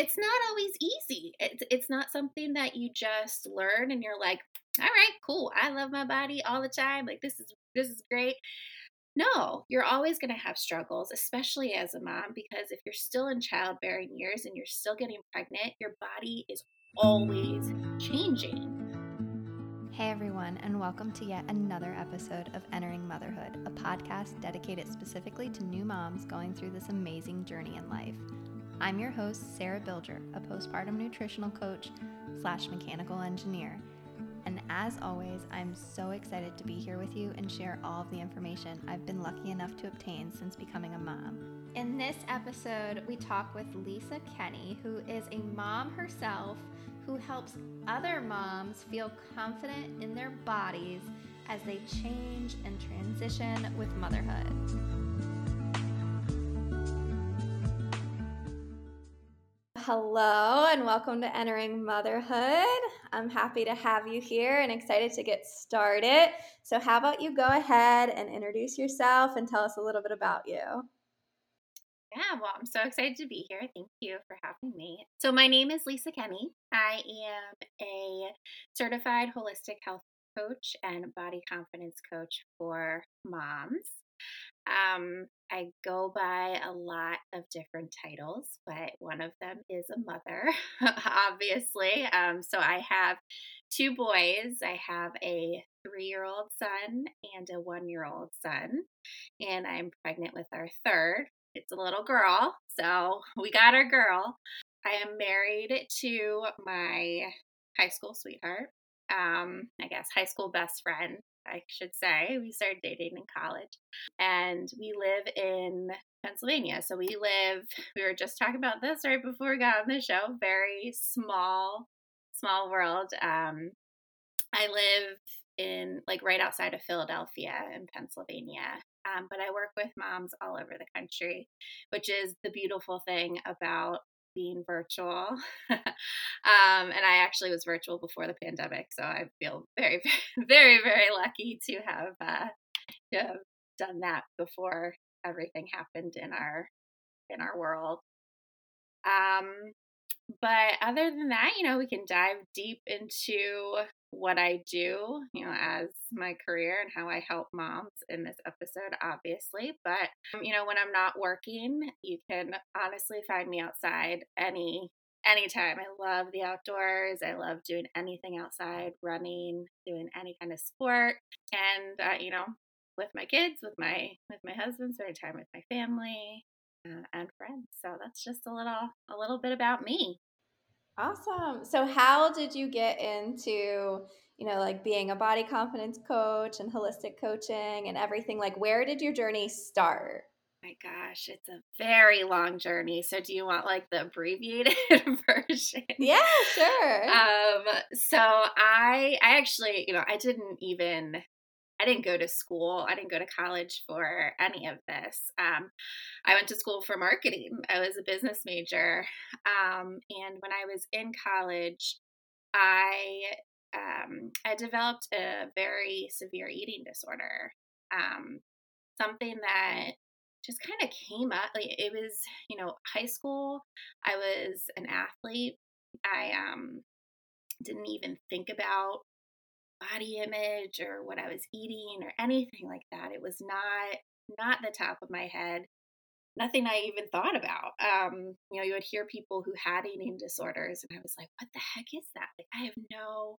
it's not always easy. It's not something that you just learn and you're like, all right, cool. I love my body all the time. Like this is great. No, you're always going to have struggles, especially as a mom, because if you're still in childbearing years and you're still getting pregnant, your body is always changing. Hey everyone, and welcome to yet another episode of Entering Motherhood, a podcast dedicated specifically to new moms going through this amazing journey in life. I'm your host, Sarah Bilger, a postpartum nutritional coach / mechanical engineer. And as always, I'm so excited to be here with you and share all of the information I've been lucky enough to obtain since becoming a mom. In this episode, we talk with Lisa Kenney, who is a mom herself, who helps other moms feel confident in their bodies as they change and transition with motherhood. Hello and welcome to Entering Motherhood. I'm happy to have you here and excited to get started. So how about you go ahead and introduce yourself and tell us a little bit about you? Yeah, well, I'm so excited to be here. Thank you for having me. So my name is Lisa Kenney. I am a certified holistic health coach and body confidence coach for moms. I go by a lot of different titles, but one of them is a mother, obviously. So I have two boys. I have a 3-year-old son and a 1-year-old son, and I'm pregnant with our third. It's a little girl, so we got our girl. I am married to my high school sweetheart, I guess high school best friend, I should say. We started dating in college, and we live in Pennsylvania. So we were just talking about this right before we got on the show, very small world. I live in right outside of Philadelphia in Pennsylvania. But I work with moms all over the country, which is the beautiful thing about being virtual. And I actually was virtual before the pandemic, so I feel very, very, very lucky to have done that before everything happened in our world. But other than that, we can dive deep into what I do, as my career and how I help moms in this episode, obviously. But, when I'm not working, you can honestly find me outside anytime. I love the outdoors. I love doing anything outside, running, doing any kind of sport. And, with my kids, with my husband, spending time with my family and friends. So that's just a little bit about me. Awesome. So how did you get into, being a body confidence coach and holistic coaching and everything? Where did your journey start? My gosh, it's a very long journey. So do you want the abbreviated version? Yeah, sure. So I actually, I didn't go to school. I didn't go to college for any of this. I went to school for marketing. I was a business major. And when I was in college, I developed a very severe eating disorder. Something that just kind of came up. It was, high school. I was an athlete. I didn't even think about body image or what I was eating or anything like that. It was not the top of my head, nothing I even thought about. You would hear people who had eating disorders, and I was like, what the heck is that? I have no,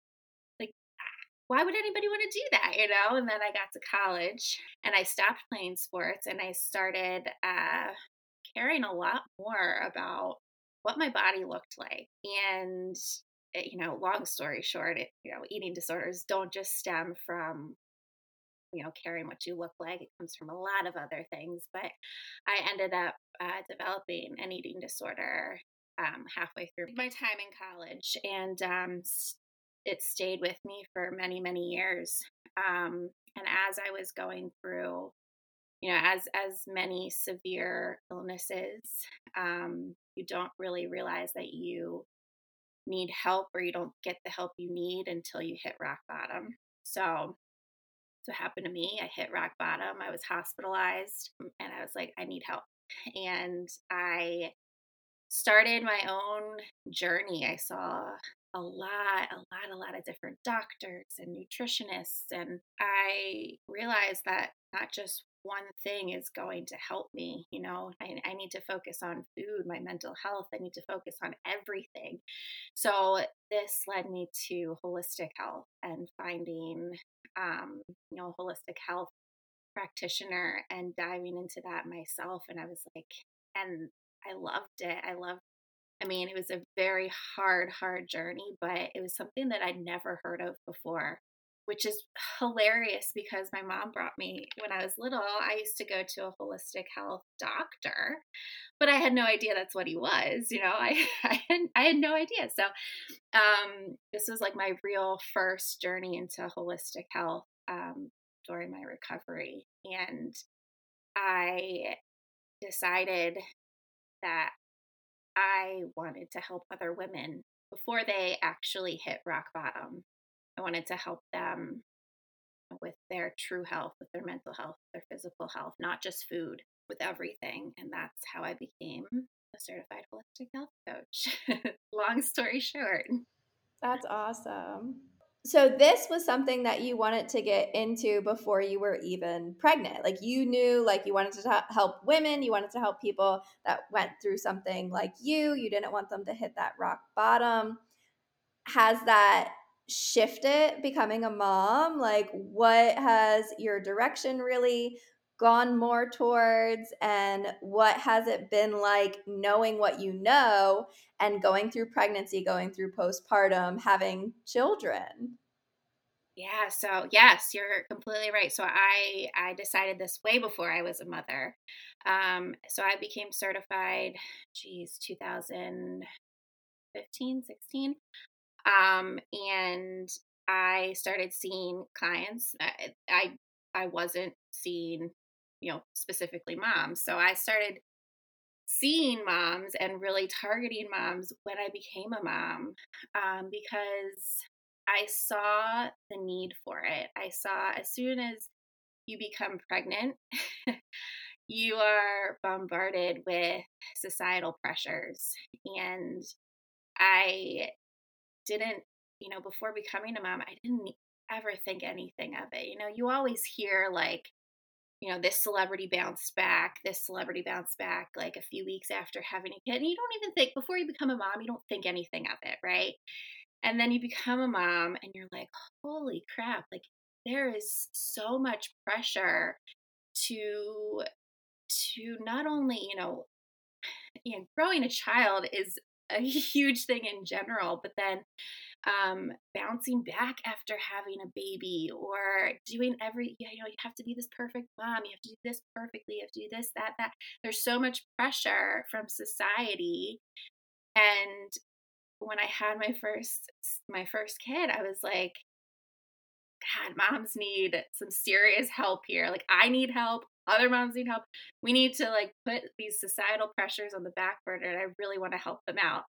why would anybody want to do that? And then I got to college and I stopped playing sports and I started caring a lot more about what my body looked like. And long story short, eating disorders don't just stem from, caring what you look like. It comes from a lot of other things, but I ended up developing an eating disorder halfway through my time in college, and it stayed with me for many, many years. And as I was going through, as many severe illnesses, you don't really realize that you need help, or you don't get the help you need until you hit rock bottom. So that's what happened to me. I hit rock bottom. I was hospitalized, and I was like, I need help. And I started my own journey. I saw a lot of different doctors and nutritionists, and I realized that not just one thing is going to help me. You know, I need to focus on food, my mental health. I need to focus on everything. So this led me to holistic health and finding, holistic health practitioner and diving into that myself. And I was like, and I loved it. It was a very hard journey, but it was something that I'd never heard of before, which is hilarious because my mom brought me when I was little. I used to go to a holistic health doctor, but I had no idea that's what he was. You know, I had no idea. So this was like my real first journey into holistic health during my recovery. And I decided that I wanted to help other women before they actually hit rock bottom. I wanted to help them with their true health, with their mental health, their physical health, not just food, with everything. And that's how I became a certified holistic health coach. Long story short. That's awesome. So this was something that you wanted to get into before you were even pregnant. Like you knew, like you wanted to help women. You wanted to help people that went through something like you. You didn't want them to hit that rock bottom. Has that shifted becoming a mom? Like what has your direction really gone more towards, and what has it been like knowing what you know and going through pregnancy, going through postpartum, having children? Yeah. So yes, you're completely right. So I decided this way before I was a mother. So I became certified, 2015, 16. And I started seeing clients. I wasn't seeing, specifically moms. So I started seeing moms and really targeting moms when I became a mom, because I saw the need for it. I saw as soon as you become pregnant, you are bombarded with societal pressures. And I didn't, before becoming a mom, I didn't ever think anything of it. You always hear like, this celebrity bounced back, like a few weeks after having a kid. And you don't even think, before you become a mom, you don't think anything of it, right? And then you become a mom and you're like, holy crap, like there is so much pressure to not only, growing a child is a huge thing in general, but then bouncing back after having a baby or doing you have to be this perfect mom, you have to do this perfectly, you have to do this, that. There's so much pressure from society. And when I had my first kid, I was like, God, moms need some serious help here. Like I need help. Other moms need help. We need to like put these societal pressures on the back burner, and I really want to help them out.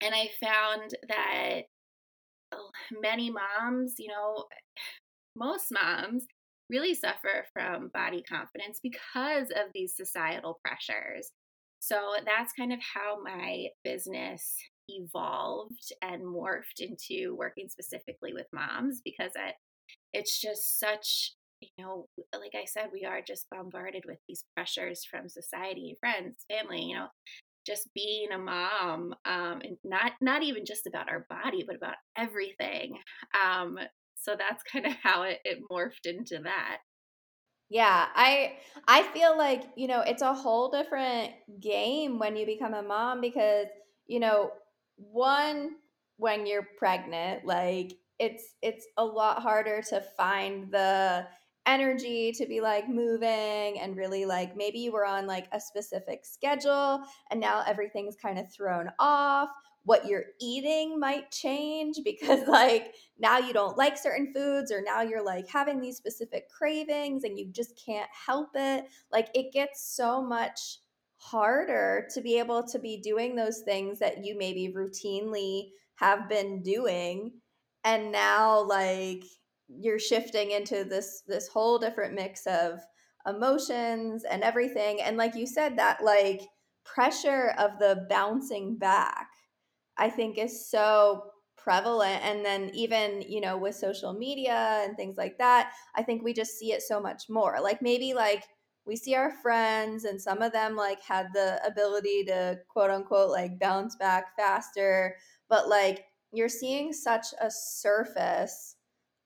And I found that many moms, most moms really suffer from body confidence because of these societal pressures. So that's kind of how my business evolved and morphed into working specifically with moms, because it's just such, like I said, we are just bombarded with these pressures from society, friends, family, just being a mom, and not even just about our body, but about everything. So that's kind of how it morphed into that. Yeah, I feel like, it's a whole different game when you become a mom because, when you're pregnant, like it's a lot harder to find the energy to be like moving and really like maybe you were on like a specific schedule and now everything's kind of thrown off. What you're eating might change because like now you don't like certain foods or now you're like having these specific cravings and you just can't help it. Like it gets so much harder to be able to be doing those things that you maybe routinely have been doing. And now like you're shifting into this whole different mix of emotions and everything. And like you said, that like pressure of the bouncing back, I think, is so prevalent. And then even, you know, with social media and things like that, I think we just see it so much more. Like maybe like we see our friends and some of them like had the ability to quote unquote like bounce back faster, but like you're seeing such a surface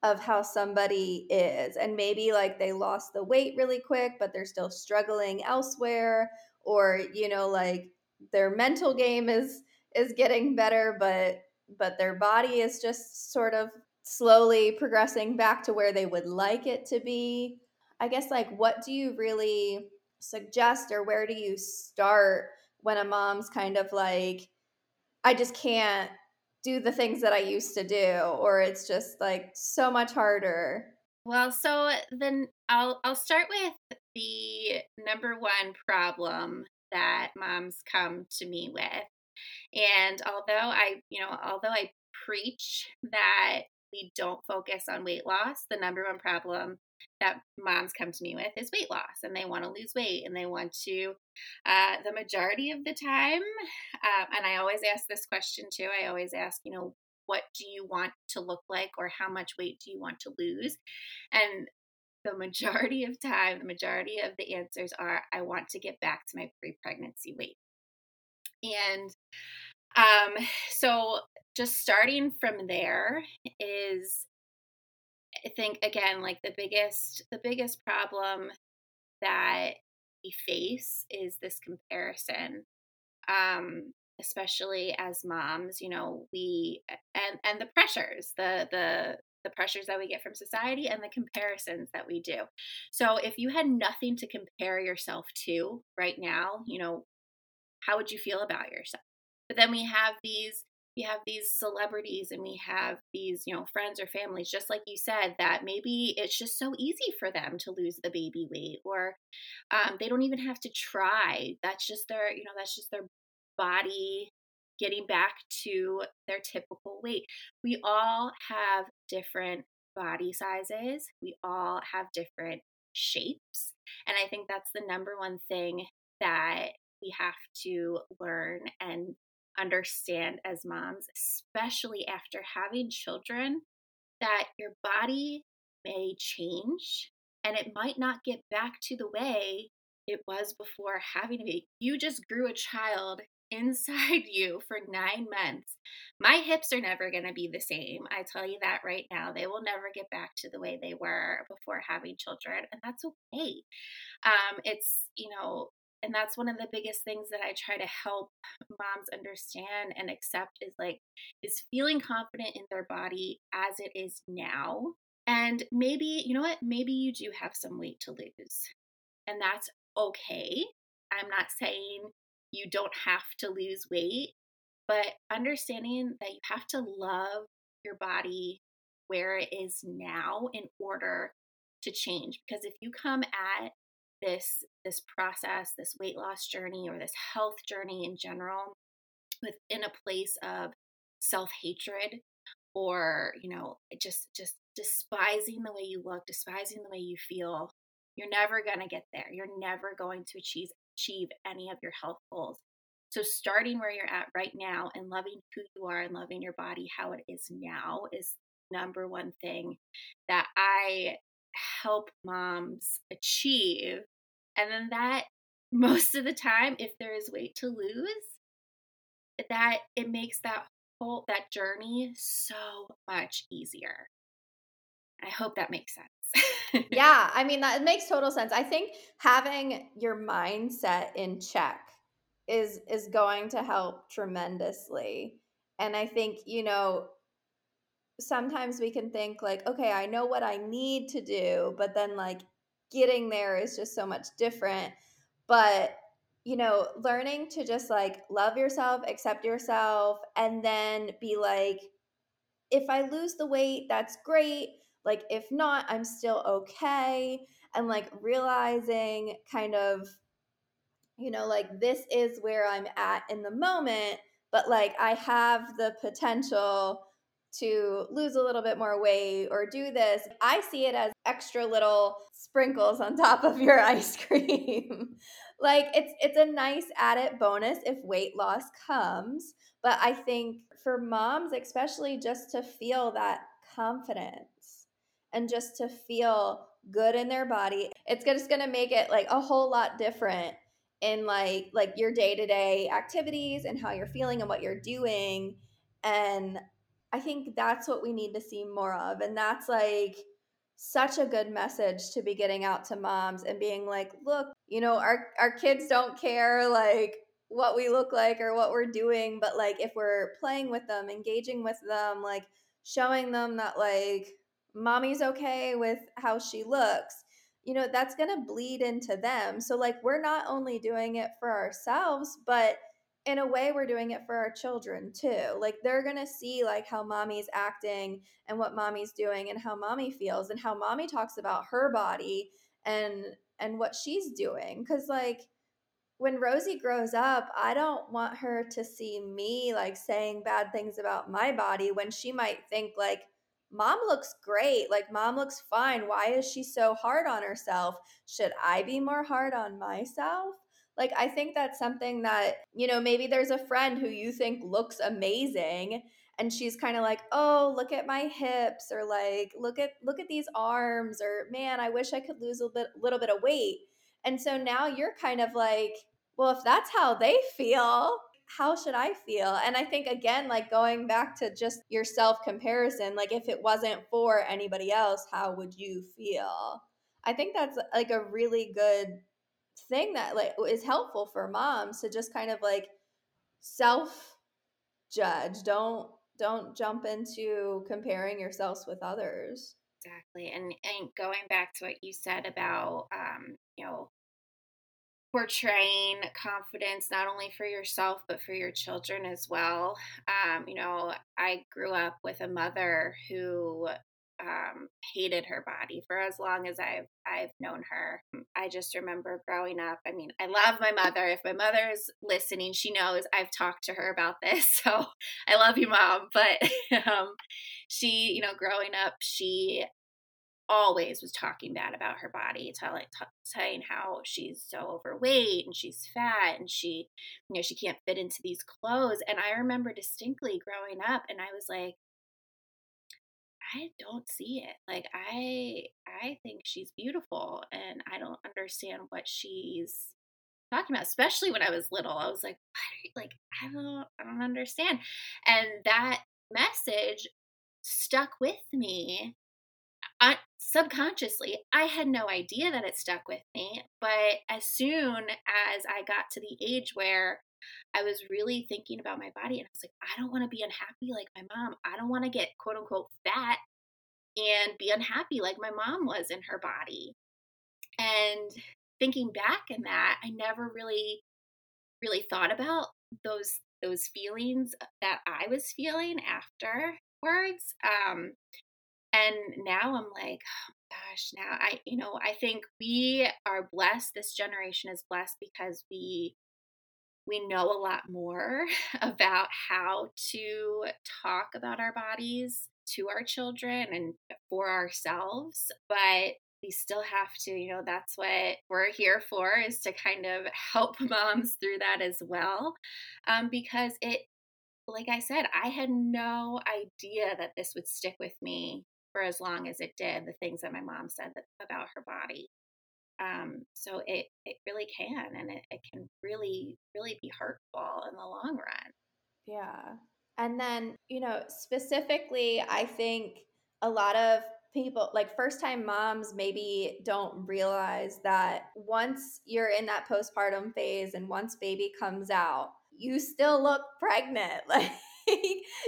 of how somebody is. And maybe like they lost the weight really quick, but they're still struggling elsewhere, or, you know, like their mental game is getting better, but their body is just sort of slowly progressing back to where they would like it to be. I guess like, what do you really suggest, or where do you start when a mom's kind of like, I just can't do the things that I used to do, or it's just like so much harder? Well, so then I'll start with the number one problem that moms come to me with. And although I preach that we don't focus on weight loss, the number one problem that moms come to me with is weight loss, and they want to lose weight, and they want to, the majority of the time, and I always ask this question too, I always ask, you know, what do you want to look like, or how much weight do you want to lose? And the majority of the answers are, I want to get back to my pre-pregnancy weight. And so just starting from there is, I think, again, like the biggest problem that we face is this comparison, especially as moms, you know, and the pressures, the pressures that we get from society and the comparisons that we do. So if you had nothing to compare yourself to right now, you know, how would you feel about yourself? But then we have these celebrities, and we have these, you know, friends or families, just like you said, that maybe it's just so easy for them to lose the baby weight, or they don't even have to try. That's just their body getting back to their typical weight. We all have different body sizes. We all have different shapes. And I think that's the number one thing that we have to learn and understand as moms, especially after having children, that your body may change and it might not get back to the way it was before having a baby. You just grew a child inside you for 9 months. My hips are never going to be the same. I tell you that right now. They will never get back to the way they were before having children, and that's okay. It's, you know, and that's one of the biggest things that I try to help moms understand and accept is feeling confident in their body as it is now. And maybe, you know what, maybe you do have some weight to lose, and that's okay. I'm not saying you don't have to lose weight, but understanding that you have to love your body where it is now in order to change. Because if you come at this process, this weight loss journey, or this health journey in general, within a place of self-hatred, or, you know, just despising the way you look, despising the way you feel, you're never going to get there. You're never going to achieve any of your health goals. So starting where you're at right now and loving who you are and loving your body how it is now is number one thing that I help moms achieve. And then that most of the time, if there is weight to lose, that it makes that journey so much easier. I hope that makes sense. Yeah. I mean, that makes total sense. I think having your mindset in check is going to help tremendously. And I think, you know, sometimes we can think like, okay, I know what I need to do, but then like getting there is just so much different. But, you know, learning to just like love yourself, accept yourself, and then be like, if I lose the weight, that's great. Like, if not, I'm still okay. And like realizing kind of, you know, like this is where I'm at in the moment, but like I have the potential to lose a little bit more weight or do this. I see it as extra little sprinkles on top of your ice cream. Like it's a nice added bonus if weight loss comes, but I think for moms, especially, just to feel that confidence and just to feel good in their body, it's just going to make it like a whole lot different in like your day-to-day activities and how you're feeling and what you're doing. And I think that's what we need to see more of. And that's like such a good message to be getting out to moms and being like, look, you know, our kids don't care like what we look like or what we're doing, but like if we're playing with them, engaging with them, like showing them that like mommy's okay with how she looks, you know, that's going to bleed into them. So like we're not only doing it for ourselves, but in a way we're doing it for our children too. Like they're going to see like how mommy's acting and what mommy's doing and how mommy feels and how mommy talks about her body and what she's doing. Cause like when Rosie grows up, I don't want her to see me like saying bad things about my body when she might think like, mom looks great. Like mom looks fine. Why is she so hard on herself? Should I be more hard on myself? Like, I think that's something that, you know, maybe there's a friend who you think looks amazing and she's kind of like, oh, look at my hips, or like, look at these arms, or man, I wish I could lose a little bit of weight. And so now you're kind of like, well, if that's how they feel, how should I feel? And I think, again, like going back to just your self-comparison, like if it wasn't for anybody else, how would you feel? I think that's like a really good thing that like is helpful for moms to just kind of like self judge. Don't jump into comparing yourselves with others. Exactly. And going back to what you said about, you know, portraying confidence, not only for yourself, but for your children as well. You know, I grew up with a mother who hated her body for as long as I've known her. I just remember growing up. I mean, I love my mother. If my mother is listening, she knows I've talked to her about this. So I love you, Mom. But she, you know, growing up, she always was talking bad about her body, telling how she's so overweight and she's fat and she, you know, she can't fit into these clothes. And I remember distinctly growing up, and I was like, I don't see it. Like I think she's beautiful and I don't understand what she's talking about. Especially when I was little, I was like, what? Like I don't understand. And that message stuck with me subconsciously. I had no idea that it stuck with me, but as soon as I got to the age where I was really thinking about my body and I was like, I don't want to be unhappy like my mom. I don't want to get quote unquote fat and be unhappy like my mom was in her body. And thinking back in that, I never really thought about those feelings that I was feeling afterwards. And now I'm like, oh gosh, now I think we are blessed. This generation is blessed because we know a lot more about how to talk about our bodies to our children and for ourselves, but we still have to, you know, that's what we're here for, is to kind of help moms through that as well. Because it, like I said, I had no idea that this would stick with me for as long as it did, the things that my mom said about her body. So it really can, and it can really, really be hurtful in the long run. Yeah. And then, you know, specifically, I think a lot of people, like first-time moms, maybe don't realize that once you're in that postpartum phase and once baby comes out, you still look pregnant. Like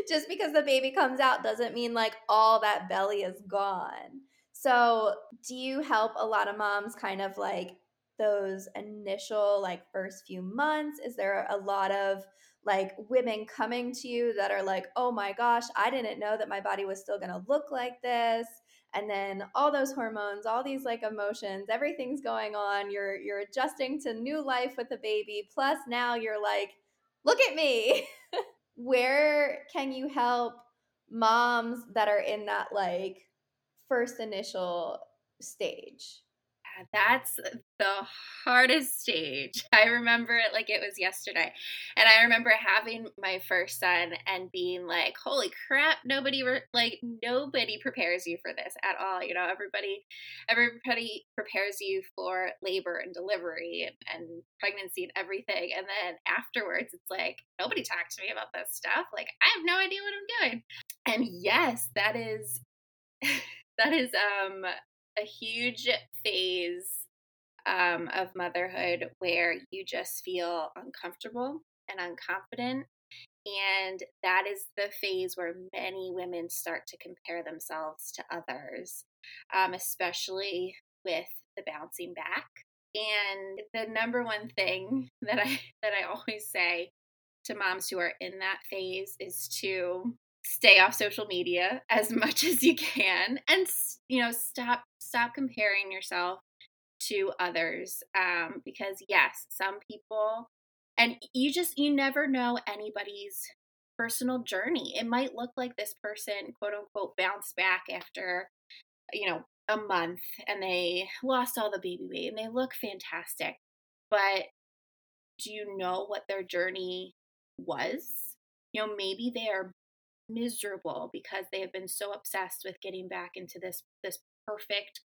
just because the baby comes out doesn't mean like all that belly is gone. So do you help a lot of moms kind of like those initial like first few months? Is there a lot of like women coming to you that are like, oh my gosh, I didn't know that my body was still going to look like this? And then all those hormones, all these like emotions, everything's going on. You're adjusting to new life with the baby. Plus now you're like, look at me. Where can you help moms that are in that like first initial stage? that's the hardest stage. I remember it like it was yesterday. And I remember having my first son and being like, holy crap, nobody prepares you for this at all. You know, everybody prepares you for labor and delivery and pregnancy and everything. And then afterwards, it's like, nobody talked to me about this stuff. Like, I have no idea what I'm doing. And yes, that is a huge phase of motherhood where you just feel uncomfortable and unconfident. And that is the phase where many women start to compare themselves to others, especially with the bouncing back. And the number one thing that I always say to moms who are in that phase is to stay off social media as much as you can, and stop comparing yourself to others, because yes, some people, and you never know anybody's personal journey. It might look like this person, quote unquote, bounced back after a month, and they lost all the baby weight, and they look fantastic. But do you know what their journey was? Maybe they are miserable because they have been so obsessed with getting back into this perfect,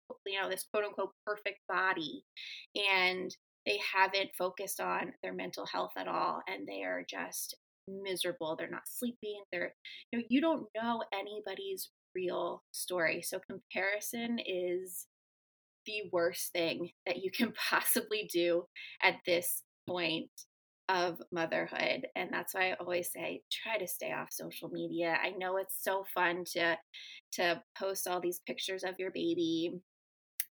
this quote unquote perfect body, and they haven't focused on their mental health at all, and they are just miserable. They're not sleeping. You don't know anybody's real story. So comparison is the worst thing that you can possibly do at this point of motherhood. And that's why I always say, try to stay off social media. I know it's so fun to post all these pictures of your baby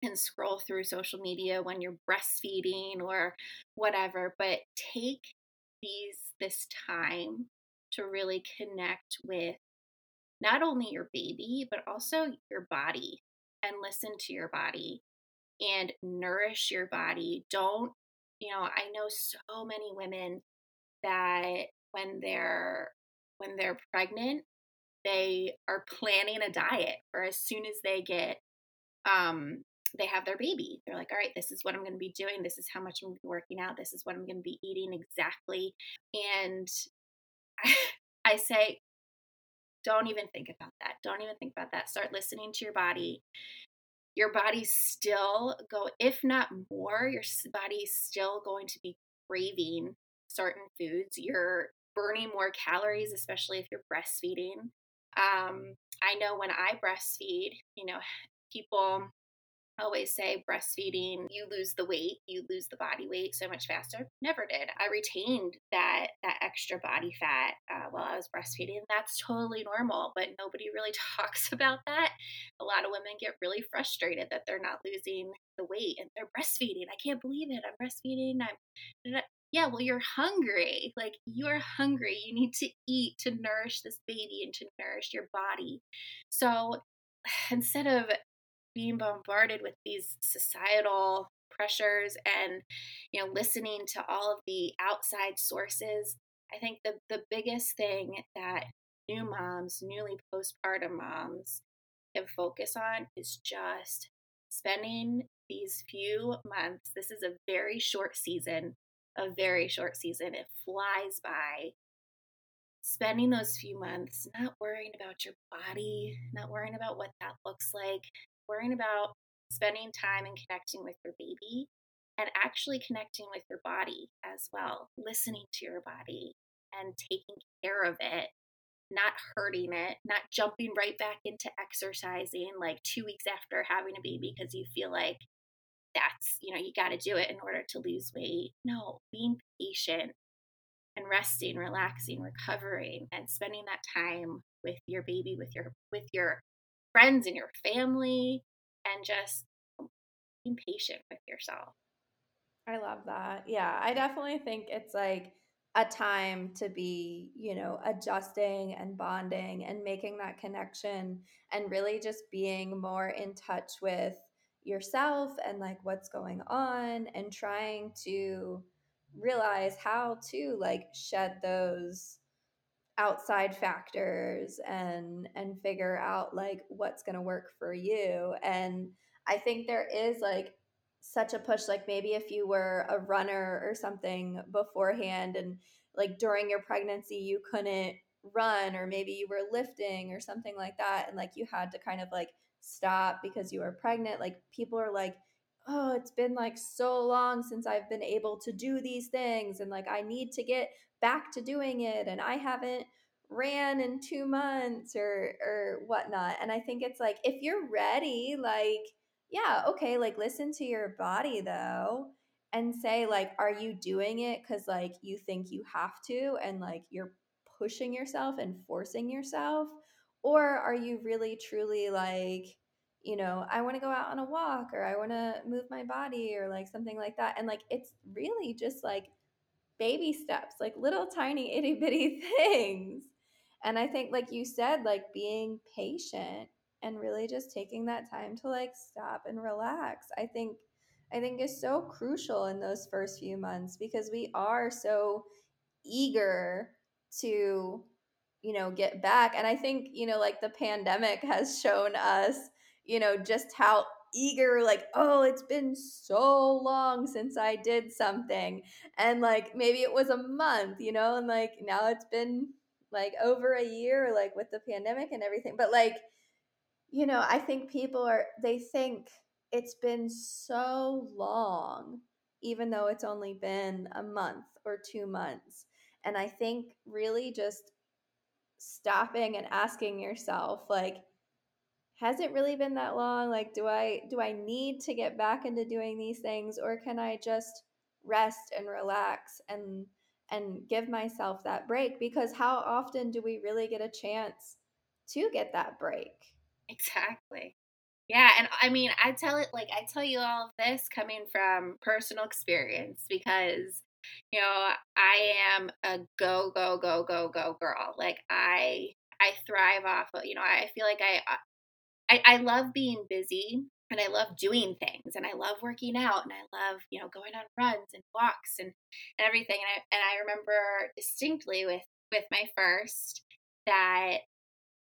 and scroll through social media when you're breastfeeding or whatever, but take this time to really connect with not only your baby, but also your body, and listen to your body and nourish your body. Don't I know so many women that when they're pregnant, they are planning a diet, or as soon as they get, they have their baby, they're like, all right, this is what I'm going to be doing. This is how much I'm going to be working out. This is what I'm going to be eating exactly. And I say, don't even think about that. Don't even think about that. Start listening to your body. Your body's still if not more, your body's still going to be craving certain foods. You're burning more calories, especially if you're breastfeeding. I know when I breastfeed, people always say breastfeeding, you lose the weight, you lose the body weight so much faster. Never did. I retained that extra body fat while I was breastfeeding. That's totally normal, but nobody really talks about that. A lot of women get really frustrated that they're not losing the weight and they're breastfeeding. I can't believe it. I'm breastfeeding. Yeah, well, you're hungry. Like, you're hungry. You need to eat to nourish this baby and to nourish your body. So instead of being bombarded with these societal pressures and, listening to all of the outside sources, I think the biggest thing that new moms, newly postpartum moms can focus on is just spending these few months. This is a very short season. It flies by. Spending those few months not worrying about your body, not worrying about what that looks like, worrying about spending time and connecting with your baby, and actually connecting with your body as well, listening to your body and taking care of it, not hurting it, not jumping right back into exercising like 2 weeks after having a baby because you feel like that's, you got to do it in order to lose weight. No, being patient and resting, relaxing, recovering, and spending that time with your baby, with your friends and your family, and just being patient with yourself. I love that. Yeah, I definitely think it's like a time to be, adjusting and bonding and making that connection and really just being more in touch with yourself and like what's going on, and trying to realize how to like shed those outside factors and figure out like what's going to work for you. And I think there is like such a push, like maybe if you were a runner or something beforehand and like during your pregnancy you couldn't run, or maybe you were lifting or something like that and like you had to kind of like stop because you were pregnant, like people are like, oh, it's been like so long since I've been able to do these things and like I need to get back to doing it and I haven't ran in 2 months or whatnot. And I think it's like, if you're ready, like, yeah, okay, like listen to your body though and say like, are you doing it because like you think you have to and like you're pushing yourself and forcing yourself, or are you really truly like, you know, I want to go out on a walk or I want to move my body or like something like that. And like it's really just like baby steps, like little tiny itty bitty things. And I think like you said, like being patient and really just taking that time to like stop and relax, I think is so crucial in those first few months, because we are so eager to, you know, get back. And I think, you know, like the pandemic has shown us, you know, just how eager, like, oh, it's been so long since I did something. And like, maybe it was a month, you know, and like now it's been like over a year, like with the pandemic and everything. But like, you know, I think people they think it's been so long, even though it's only been a month or 2 months. And I think really just stopping and asking yourself, like, has it really been that long? Like, do I need to get back into doing these things, or can I just rest and relax and give myself that break? Because how often do we really get a chance to get that break? Exactly. Yeah. And I mean, I tell you all of this coming from personal experience, because, you know, I am a go, go, go, go, go girl. Like I thrive off of, you know, I feel like I love being busy and I love doing things and I love working out and I love, you know, going on runs and walks and everything. And I remember distinctly with my first that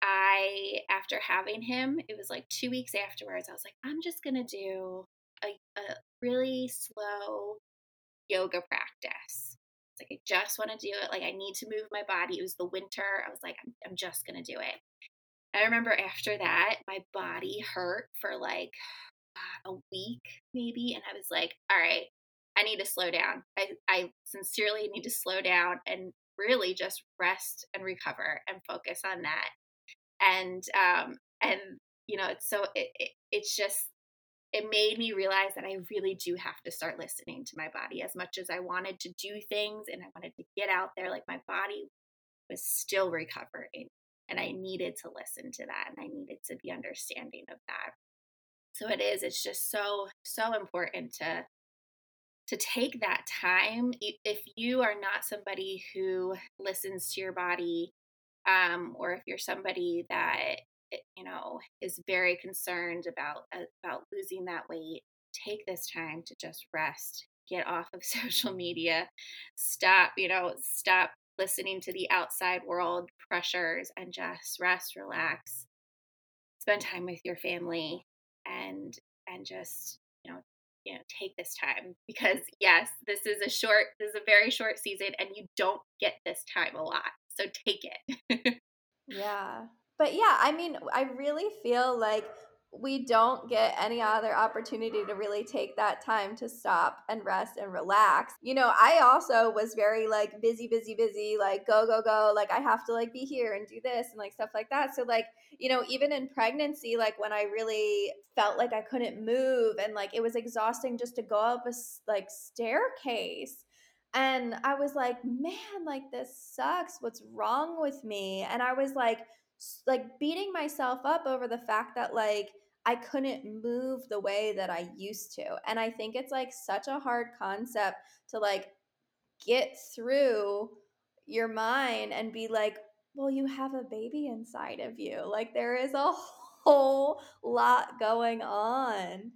I, after having him, it was like 2 weeks afterwards, I was like, I'm just going to do a really slow yoga practice. It's like, I just want to do it. Like, I need to move my body. It was the winter. I was like, I'm just going to do it. I remember after that, my body hurt for like a week maybe. And I was like, all right, I need to slow down. I sincerely need to slow down and really just rest and recover and focus on that. And you know, it's so, it's just, it made me realize that I really do have to start listening to my body. As much as I wanted to do things and I wanted to get out there, like my body was still recovering. And I needed to listen to that and I needed to be understanding of that. So it's just so, so important to take that time. If you are not somebody who listens to your body, or if you're somebody that, you know, is very concerned about losing that weight, take this time to just rest, get off of social media, stop listening to the outside world pressures and just rest, relax, spend time with your family and just, you know, take this time, because yes, this is a very short season and you don't get this time a lot. So take it. Yeah. But yeah, I mean, I really feel like we don't get any other opportunity to really take that time to stop and rest and relax. You know, I also was very like busy, like go, go, go. Like I have to like be here and do this and like stuff like that. So like, you know, even in pregnancy, like when I really felt like I couldn't move and like it was exhausting just to go up a like staircase. And I was like, man, like this sucks. What's wrong with me? And I was like beating myself up over the fact that like I couldn't move the way that I used to. And I think it's like such a hard concept to like get through your mind and be like, well, you have a baby inside of you. Like there is a whole lot going on.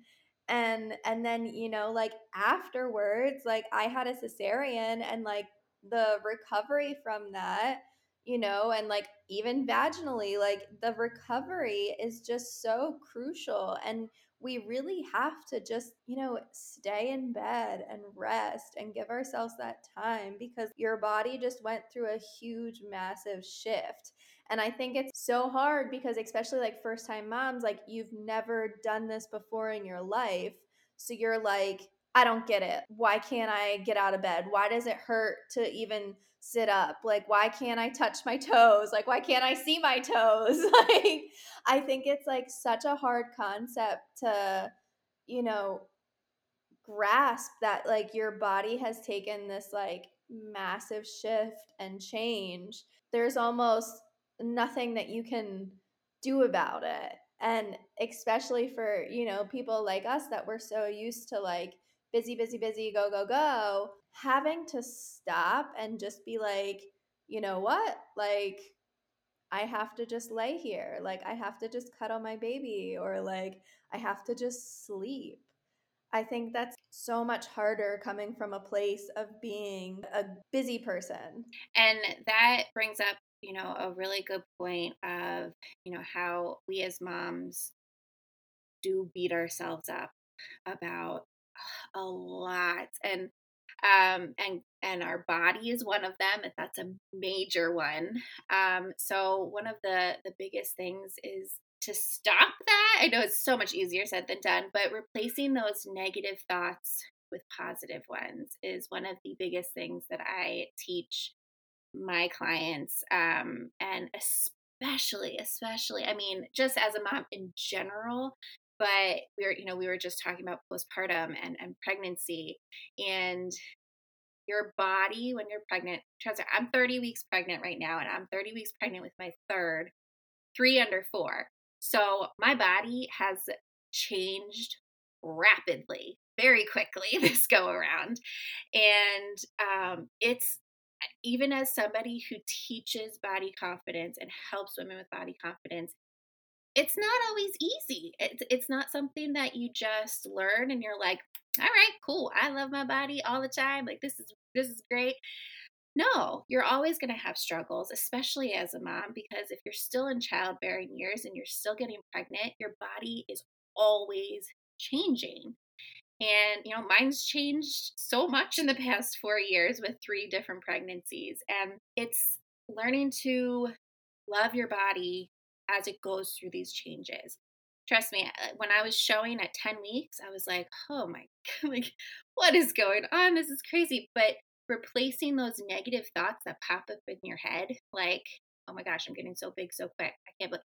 And then, you know, like afterwards, like I had a cesarean and like the recovery from that, you know, and like even vaginally, like the recovery is just so crucial. And we really have to just, stay in bed and rest and give ourselves that time, because your body just went through a huge, massive shift. And I think it's so hard because especially like first time moms, like you've never done this before in your life. So you're like, I don't get it. Why can't I get out of bed? Why does it hurt to even sit up? Like, why can't I touch my toes? Like, why can't I see my toes? Like, I think it's like such a hard concept to, grasp that like your body has taken this like massive shift and change. There's almost nothing that you can do about it. And especially for, people like us that we're so used to like busy, busy, busy, go, go, go, having to stop and just be like, you know what? Like, I have to just lay here. Like, I have to just cuddle my baby, or like, I have to just sleep. I think that's so much harder coming from a place of being a busy person. And that brings up a really good point of, how we as moms do beat ourselves up about a lot. And our body is one of them, and that's a major one. So one of the biggest things is to stop that. I know it's so much easier said than done, but replacing those negative thoughts with positive ones is one of the biggest things that I teach my clients, and especially, I mean, just as a mom in general, but we were just talking about postpartum and pregnancy, and your body when you're pregnant. I'm 30 weeks pregnant right now, and I'm 30 weeks pregnant with my third, 3 under 4. So my body has changed rapidly, very quickly this go around, and it's. Even as somebody who teaches body confidence and helps women with body confidence, it's not always easy. It's not something that you just learn and you're like, all right, cool. I love my body all the time. Like, this is great. No, you're always going to have struggles, especially as a mom, because if you're still in childbearing years and you're still getting pregnant, your body is always changing. And, mine's changed so much in the past 4 years with 3 different pregnancies. And it's learning to love your body as it goes through these changes. Trust me, when I was showing at 10 weeks, I was like, oh my God, like, what is going on? This is crazy. But replacing those negative thoughts that pop up in your head, like, oh my gosh, I'm getting so big so quick. I can't believe.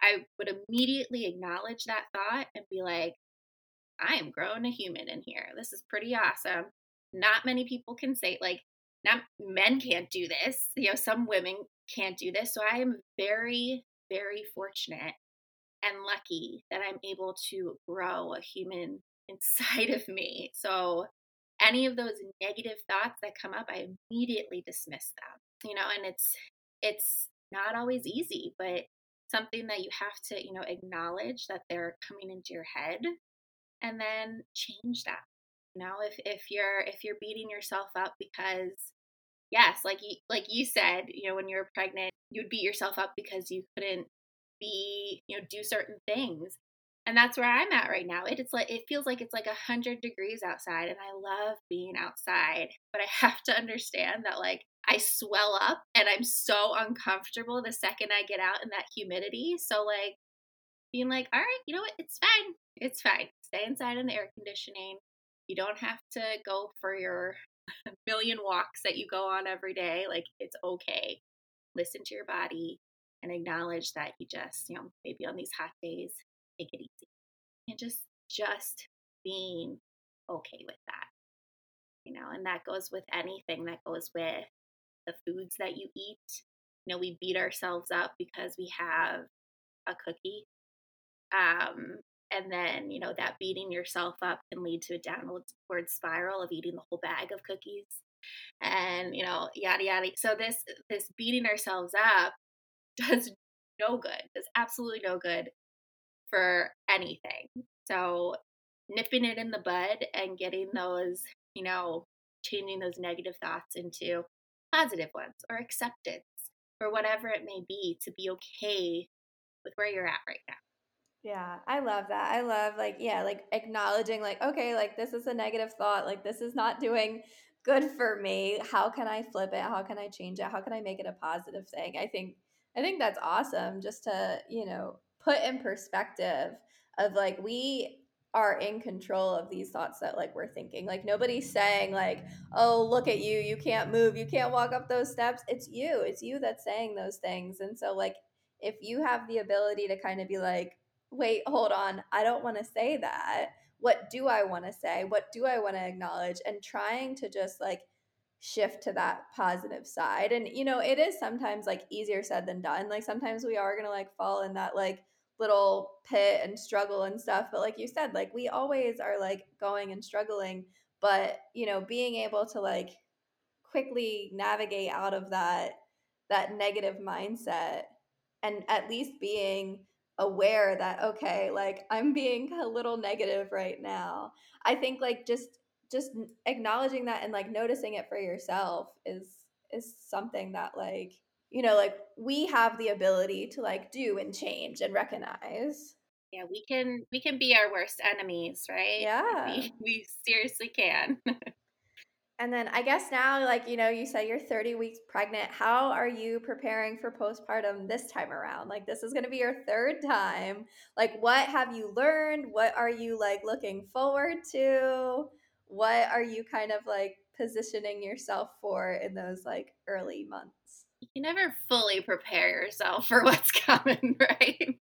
I would immediately acknowledge that thought and be like, I am growing a human in here. This is pretty awesome. Not many people can say, men can't do this. Some women can't do this. So I am very, very fortunate and lucky that I'm able to grow a human inside of me. So any of those negative thoughts that come up, I immediately dismiss them, and it's not always easy, but something that you have to, acknowledge that they're coming into your head. And then change that. If you're beating yourself up because, yes, like you said, when you were pregnant, you'd beat yourself up because you couldn't be, do certain things. And that's where I'm at right now. It feels like it's like 100 degrees outside, and I love being outside, but I have to understand that like I swell up and I'm so uncomfortable the second I get out in that humidity. So like being like, all right, you know what? It's fine. It's fine. Stay inside in the air conditioning. You don't have to go for your 1 million walks that you go on every day. Like, it's okay. Listen to your body and acknowledge that you just, maybe on these hot days, take it easy. And just being okay with that. And that goes with anything. That goes with the foods that you eat. We beat ourselves up because we have a cookie. And then, that beating yourself up can lead to a downward spiral of eating the whole bag of cookies and, yada, yada. So this beating ourselves up does no good, does absolutely no good for anything. So nipping it in the bud and getting those, changing those negative thoughts into positive ones or acceptance or whatever it may be, to be okay with where you're at right now. Yeah, I love that. I love like acknowledging okay, this is a negative thought. This is not doing good for me. How can I flip it? How can I change it? How can I make it a positive thing? I think that's awesome, just to, put in perspective of we are in control of these thoughts that we're thinking. Nobody's saying oh, look at you. You can't move. You can't walk up those steps. It's you. It's you that's saying those things. And so if you have the ability to kind of be wait, hold on. I don't want to say that. What do I want to say? What do I want to acknowledge? And trying to just shift to that positive side. And, it is sometimes easier said than done. Sometimes we are going to fall in that little pit and struggle and stuff. But you said, we always are going and struggling, but, being able to quickly navigate out of that negative mindset, and at least being aware that, okay, I'm being a little negative right now. I think just acknowledging that and noticing it for yourself is something that we have the ability to do and change and recognize. Yeah, we can be our worst enemies, right? Yeah. We seriously can. And then I guess now, you said you're 30 weeks pregnant. How are you preparing for postpartum this time around? This is going to be your third time. What have you learned? What are you looking forward to? What are you kind of positioning yourself for in those early months? You can never fully prepare yourself for what's coming, right?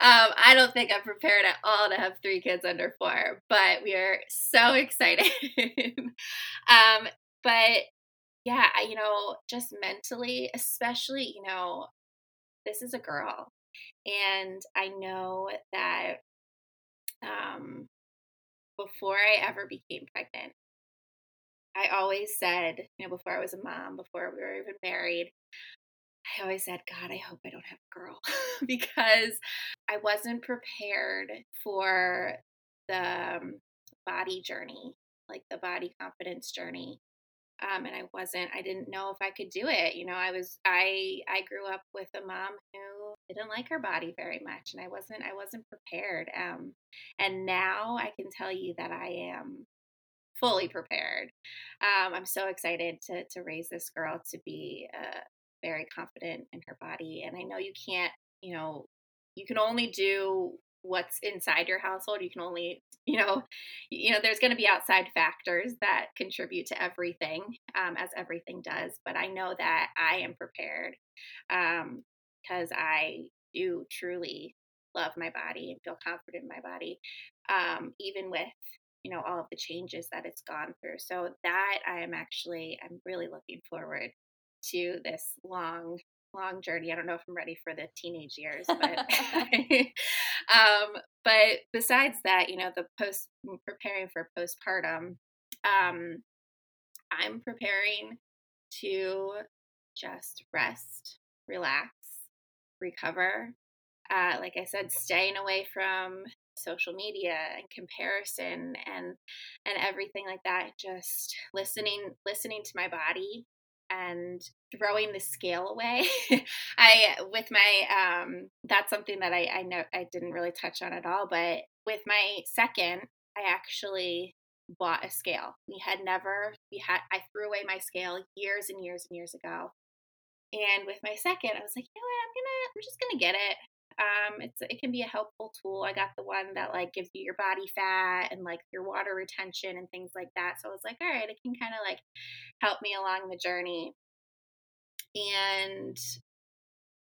I don't think I'm prepared at all to have 3 kids under 4, but we are so excited. But yeah, just mentally, especially, this is a girl, and I know that before I ever became pregnant, I always said, before I was a mom, before we were even married, I always said, God, I hope I don't have a girl, because I wasn't prepared for the body journey, the body confidence journey. And I didn't know if I could do it. I grew up with a mom who didn't like her body very much, and I wasn't prepared. And now I can tell you that I am fully prepared. I'm so excited to raise this girl to be very confident in her body. And I know you can't, you can only do what's inside your household. You can only, there's going to be outside factors that contribute to everything, as everything does. But I know that I am prepared, because I do truly love my body and feel confident in my body, even with, all of the changes that it's gone through. So that I'm really looking forward to this long, long journey. I don't know if I'm ready for the teenage years, but, but besides that, preparing for postpartum, I'm preparing to just rest, relax, recover. Like I said, staying away from social media and comparison and everything like that, just listening to my body and throwing the scale away. That's something that I know I didn't really touch on at all, but with my second, I actually bought a scale. I threw away my scale years and years and years ago. And with my second, I was like, you know what, I'm just going to get it. It can be a helpful tool. I got the one that gives you your body fat and your water retention and things like that. So I was like, all right, it can kind of help me along the journey. And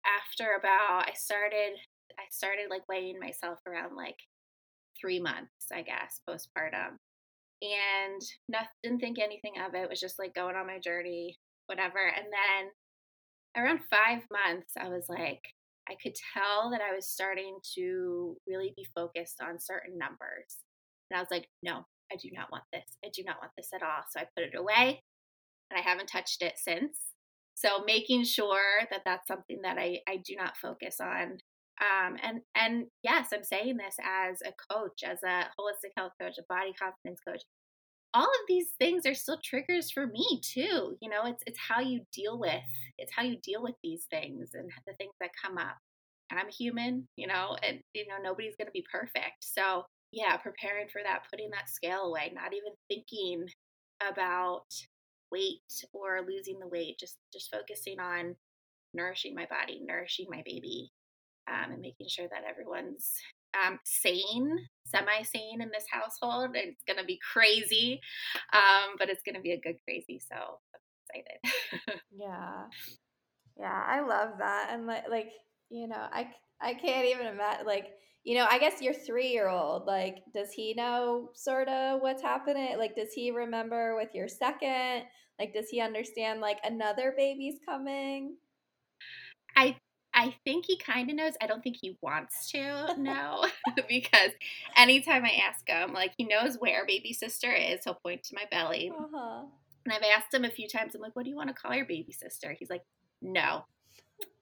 after I started weighing myself around 3 months, I guess, postpartum, and didn't think anything of it. It was just going on my journey, whatever. And then around 5 months, I was I could tell that I was starting to really be focused on certain numbers. And I was like, no, I do not want this. I do not want this at all. So I put it away, and I haven't touched it since. So making sure that that's something that I do not focus on. And yes, I'm saying this as a coach, as a holistic health coach, a body confidence coach. All of these things are still triggers for me too. It's how you deal with these things and the things that come up. I'm human, and nobody's going to be perfect. So yeah, preparing for that, putting that scale away, not even thinking about weight or losing the weight, just focusing on nourishing my body, nourishing my baby, and making sure that everyone's sane, semi-sane in this household. It's going to be crazy, but it's going to be a good crazy. So I'm excited. Yeah. I love that. And I can't even imagine, I guess your 3-year-old, does he know sort of what's happening? Does he remember with your second? Does he understand, another baby's coming? I think he kind of knows. I don't think he wants to know because anytime I ask him, he knows where baby sister is. He'll point to my belly. Uh-huh. And I've asked him a few times, I'm like, what do you want to call your baby sister? He's like, no.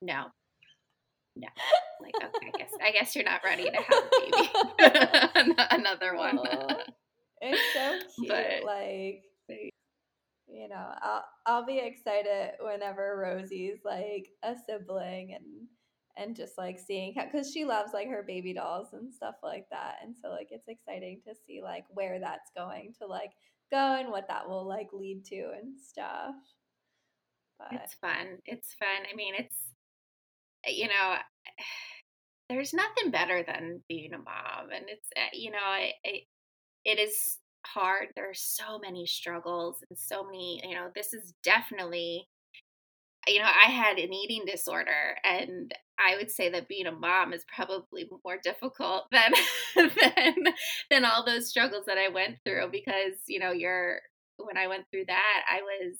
No. Okay, I guess you're not ready to have a baby. Another one. Aww. It's so cute. But, I'll be excited whenever Rosie's a sibling and just seeing how, because she loves her baby dolls and stuff like that. And so it's exciting to see where that's going to go and what that will lead to and stuff. But it's fun. I mean, there's nothing better than being a mom, and it's, it is hard. There are so many struggles and so many, this is definitely, I had an eating disorder, and I would say that being a mom is probably more difficult than all those struggles that I went through, because, when I went through that, I was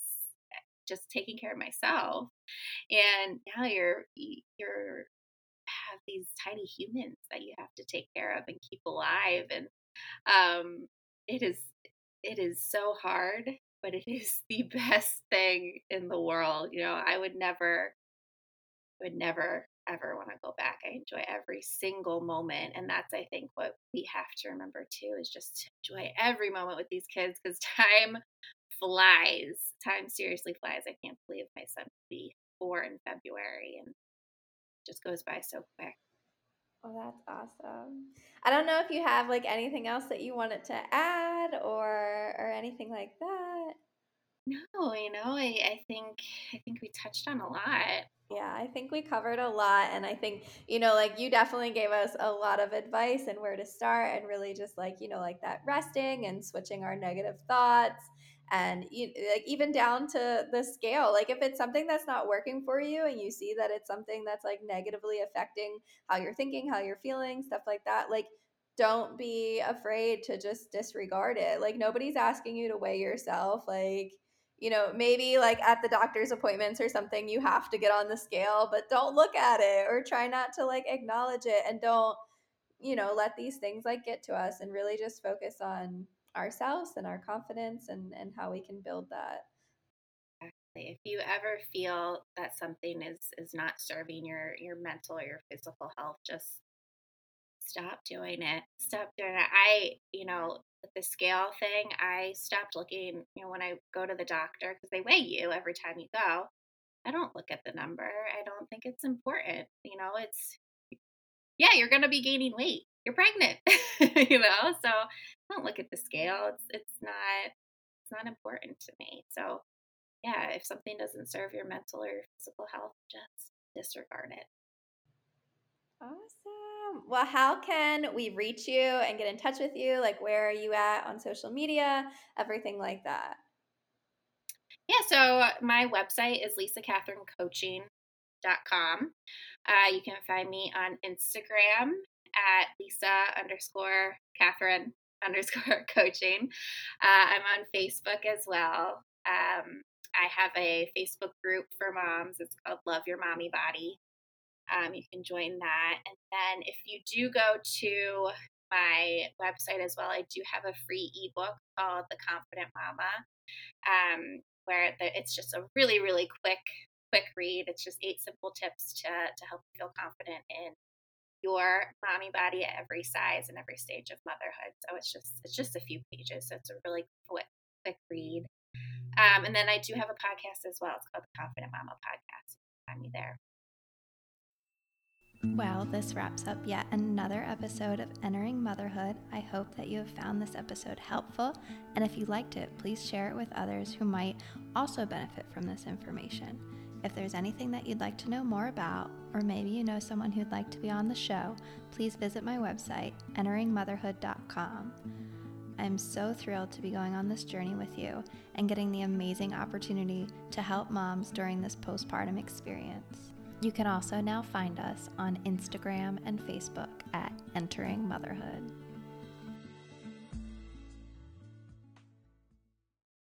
just taking care of myself, and now you're have these tiny humans that you have to take care of and keep alive, and it is so hard, but it is the best thing in the world. I would never ever want to go back. I enjoy every single moment, and that's, I think, what we have to remember too, is just to enjoy every moment with these kids, because time flies. Time seriously flies. I can't believe my son will be 4 in February, and just goes by so quick. Oh, that's awesome. I don't know if you have anything else that you wanted to add or anything like that. No, I think we touched on a lot. Yeah, I think we covered a lot, and I think, you definitely gave us a lot of advice and where to start, and really just that resting and switching our negative thoughts. And even down to the scale, if it's something that's not working for you, and you see that it's something that's negatively affecting how you're thinking, how you're feeling, stuff like that, don't be afraid to just disregard it. Nobody's asking you to weigh yourself. Maybe at the doctor's appointments or something, you have to get on the scale, but don't look at it, or try not to acknowledge it, and don't, let these things get to us, and really just focus on ourselves and our confidence and how we can build that. Exactly. If you ever feel that something is not serving your mental or your physical health, just stop doing it. I with the scale thing, I stopped looking, when I go to the doctor, because they weigh you every time you go. I don't look at the number. I don't think it's important. You're going to be gaining weight. You're pregnant, so don't look at the scale. It's not important to me. So yeah, if something doesn't serve your mental or your physical health, just disregard it. Awesome. Well, how can we reach you and get in touch with you? Where are you at on social media, everything like that? Yeah. So my website is lisacatherinecoaching.com. You can find me on Instagram at Lisa_Catherine_coaching. I'm on Facebook as well. I have a Facebook group for moms. It's called Love Your Mommy Body. You can join that. And then if you do go to my website as well, I do have a free ebook called The Confident Mama, where it's just a really, really quick read. It's just 8 simple tips to help you feel confident in your mommy body at every size and every stage of motherhood. So it's just a few pages. So it's a really quick read. And then I do have a podcast as well. It's called the Confident Mama Podcast. You can find me there. Well, this wraps up yet another episode of Entering Motherhood. I hope that you have found this episode helpful, and if you liked it, please share it with others who might also benefit from this information. If there's anything that you'd like to know more about, or maybe you know someone who'd like to be on the show, please visit my website, enteringmotherhood.com. I'm so thrilled to be going on this journey with you and getting the amazing opportunity to help moms during this postpartum experience. You can also now find us on Instagram and Facebook at Entering Motherhood.